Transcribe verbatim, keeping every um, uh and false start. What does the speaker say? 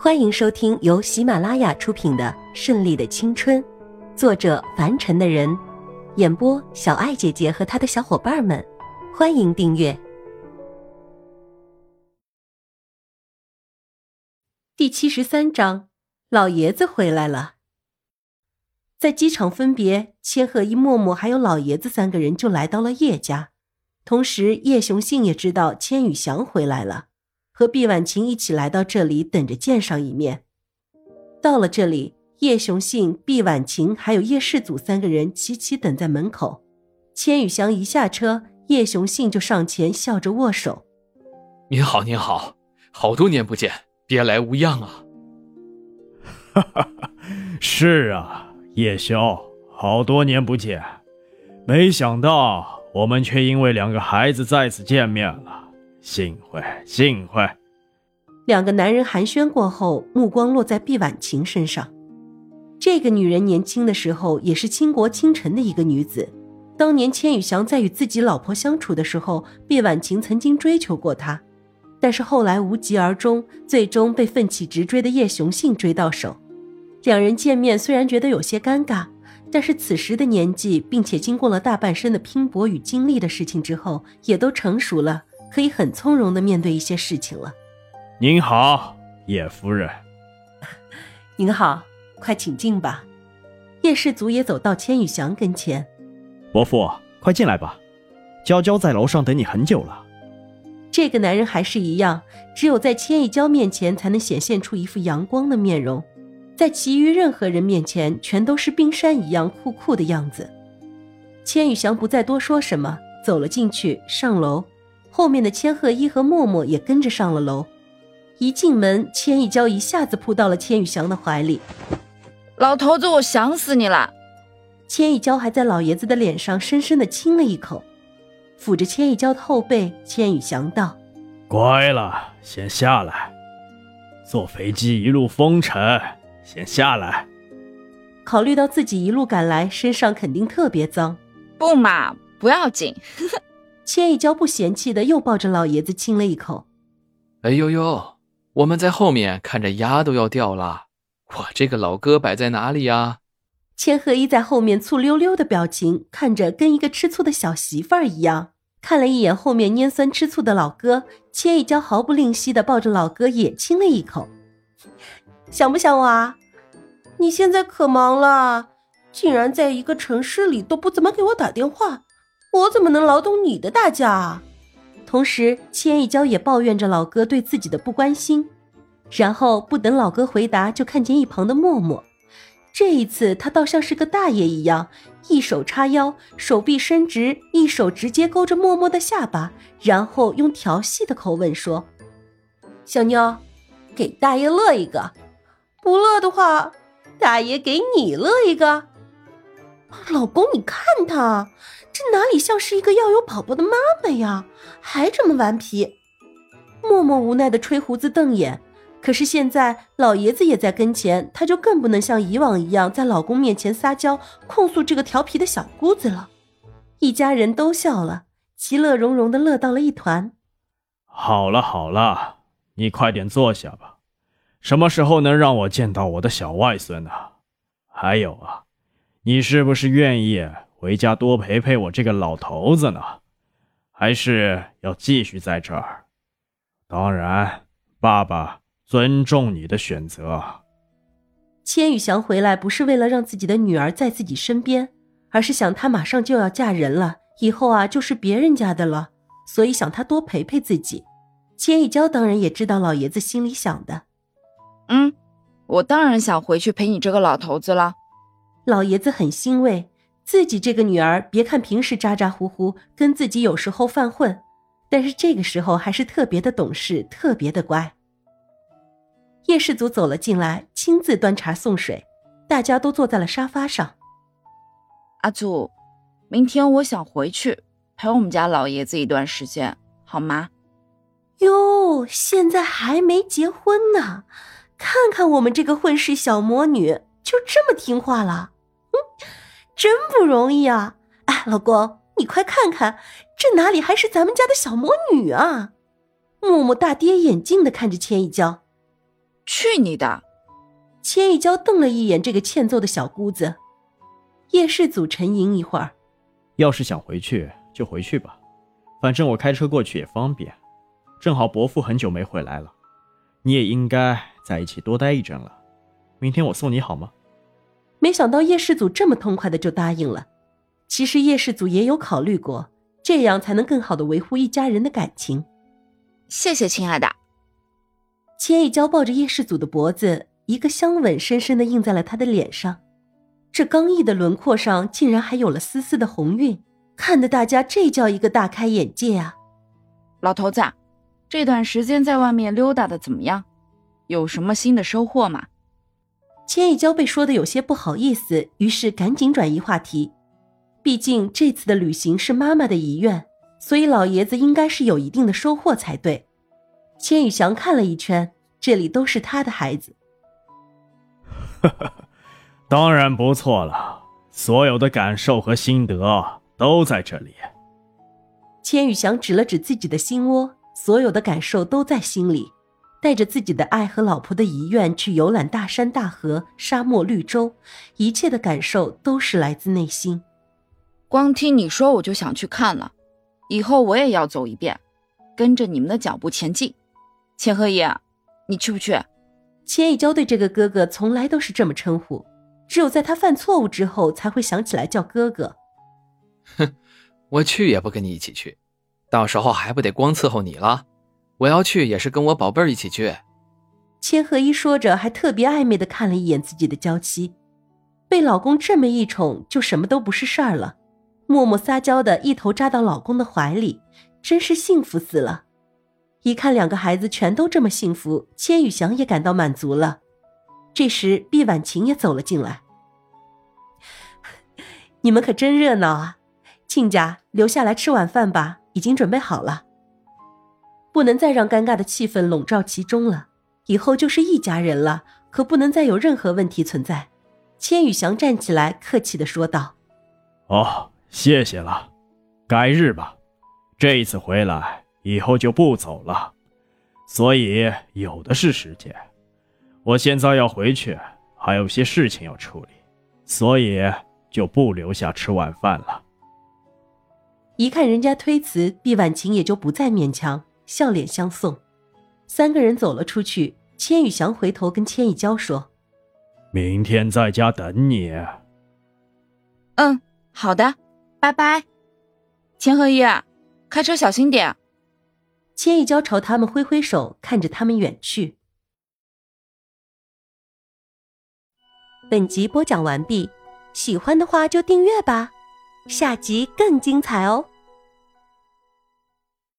欢迎收听由喜马拉雅出品的《顺利的青春》，作者凡尘的人，演播小爱姐姐和她的小伙伴们。欢迎订阅。第七十三章，老爷子回来了。在机场分别，千鹤一、默默还有老爷子三个人就来到了叶家，同时叶雄信也知道千羽翔回来了。和毕婉晴一起来到这里，等着见上一面。到了这里，叶雄信、毕婉晴还有叶氏祖三个人齐齐等在门口。千羽翔一下车，叶雄信就上前笑着握手：“您好，您好，好多年不见，别来无恙啊！”“哈哈，是啊，叶兄，好多年不见，没想到我们却因为两个孩子再次见面了。”“幸会，幸会。”两个男人寒暄过后，目光落在毕婉晴身上。这个女人年轻的时候也是倾国倾城的一个女子。当年千羽翔在与自己老婆相处的时候，毕婉晴曾经追求过她，但是后来无疾而终，最终被奋起直追的叶雄信追到手。两人见面虽然觉得有些尴尬，但是此时的年纪，并且经过了大半生的拼搏与经历的事情之后，也都成熟了，可以很从容地面对一些事情了。“您好，叶夫人。”“您好，快请进吧。”叶氏族也走到千羽翔跟前。“伯父，快进来吧，娇娇在楼上等你很久了。”这个男人还是一样，只有在千羽娇面前才能显现出一副阳光的面容，在其余任何人面前全都是冰山一样酷酷的样子。千羽翔不再多说什么，走了进去，上楼。后面的千鹤一和默默也跟着上了楼。一进门，千一娇一下子扑到了千羽翔的怀里。“老头子，我想死你了！”千一娇还在老爷子的脸上深深地亲了一口，抚着千一娇的后背，千羽翔道：“乖了，先下来。坐飞机一路风尘，先下来。”考虑到自己一路赶来，身上肯定特别脏。“不嘛，不要紧。”千一娇不嫌弃的又抱着老爷子亲了一口。“哎呦呦，我们在后面看着牙都要掉了，我这个老哥摆在哪里呀？”千鹤一在后面醋溜溜的表情，看着跟一个吃醋的小媳妇儿一样。看了一眼后面拈酸吃醋的老哥，千一娇毫不吝惜的抱着老哥也亲了一口。“想不想我啊？你现在可忙了，竟然在一个城市里都不怎么给我打电话，我怎么能劳动你的大家啊？”同时千一娇也抱怨着老哥对自己的不关心，然后不等老哥回答，就看见一旁的默默。这一次他倒像是个大爷一样，一手叉腰，手臂伸直，一手直接勾着默默的下巴，然后用调戏的口吻说：“小妞，给大爷乐一个，不乐的话大爷给你乐一个。”“老公，你看他这哪里像是一个要有宝宝的妈妈呀，还这么顽皮。”默默无奈地吹胡子瞪眼。可是现在老爷子也在跟前，他就更不能像以往一样在老公面前撒娇控诉这个调皮的小姑子了。一家人都笑了，其乐融融地乐到了一团。“好了好了，你快点坐下吧，什么时候能让我见到我的小外孙啊？还有啊，你是不是愿意回家多陪陪我这个老头子呢？还是要继续在这儿？当然，爸爸尊重你的选择。”千羽翔回来不是为了让自己的女儿在自己身边，而是想她马上就要嫁人了，以后啊就是别人家的了，所以想她多陪陪自己。千一娇当然也知道老爷子心里想的。“嗯，我当然想回去陪你这个老头子了。”老爷子很欣慰，自己这个女儿别看平时咋咋呼呼，跟自己有时候犯混，但是这个时候还是特别的懂事，特别的乖。叶氏族走了进来，亲自端茶送水，大家都坐在了沙发上。“阿祖，明天我想回去陪我们家老爷子一段时间，好吗？”“哟，现在还没结婚呢，看看我们这个混世小魔女就这么听话了。”“真不容易啊！哎，老公，你快看看，这哪里还是咱们家的小魔女啊！”默默大跌眼镜地看着千一娇，去你的！切一娇瞪了一眼这个欠揍的小姑子。叶世祖沉吟一会儿，要是想回去就回去吧，反正我开车过去也方便，正好伯父很久没回来了，你也应该在一起多待一阵了，明天我送你好吗？没想到叶世祖这么痛快的就答应了。其实叶世祖也有考虑过，这样才能更好的维护一家人的感情。谢谢亲爱的。千一娇抱着叶世祖的脖子，一个香吻深深地印在了他的脸上，这刚毅的轮廓上竟然还有了丝丝的红晕，看得大家这叫一个大开眼界啊。老头子，这段时间在外面溜达的怎么样？有什么新的收获吗？千一娇被说的有些不好意思，于是赶紧转移话题。毕竟这次的旅行是妈妈的遗愿，所以老爷子应该是有一定的收获才对。千羽翔看了一圈，这里都是他的孩子。当然不错了，所有的感受和心得都在这里。千羽翔指了指自己的心窝，所有的感受都在心里，带着自己的爱和老婆的遗愿去游览大山大河、沙漠绿洲，一切的感受都是来自内心。光听你说我就想去看了，以后我也要走一遍，跟着你们的脚步前进。千鹤爷，你去不去？千一娇对这个哥哥从来都是这么称呼，只有在他犯错误之后才会想起来叫哥哥。哼，我去也不跟你一起去，到时候还不得光伺候你了？我要去也是跟我宝贝儿一起去。千鹤一说着，还特别暧昧地看了一眼自己的娇妻，被老公这么一宠，就什么都不是事儿了。默默撒娇的一头扎到老公的怀里，真是幸福死了。一看两个孩子全都这么幸福，千羽翔也感到满足了。这时毕婉晴也走了进来。你们可真热闹啊，亲家留下来吃晚饭吧，已经准备好了。不能再让尴尬的气氛笼罩其中了，以后就是一家人了，可不能再有任何问题存在。千羽翔站起来客气地说道。哦，谢谢了，改日吧，这一次回来以后就不走了，所以有的是时间。我现在要回去，还有些事情要处理，所以就不留下吃晚饭了。一看人家推辞，毕婉晴也就不再勉强，笑脸相送。三个人走了出去，千羽翔回头跟千一娇说，明天在家等你。嗯，好的，拜拜。千和一，开车小心点。千一娇朝他们挥挥手，看着他们远去。本集播讲完毕，喜欢的话就订阅吧，下集更精彩哦。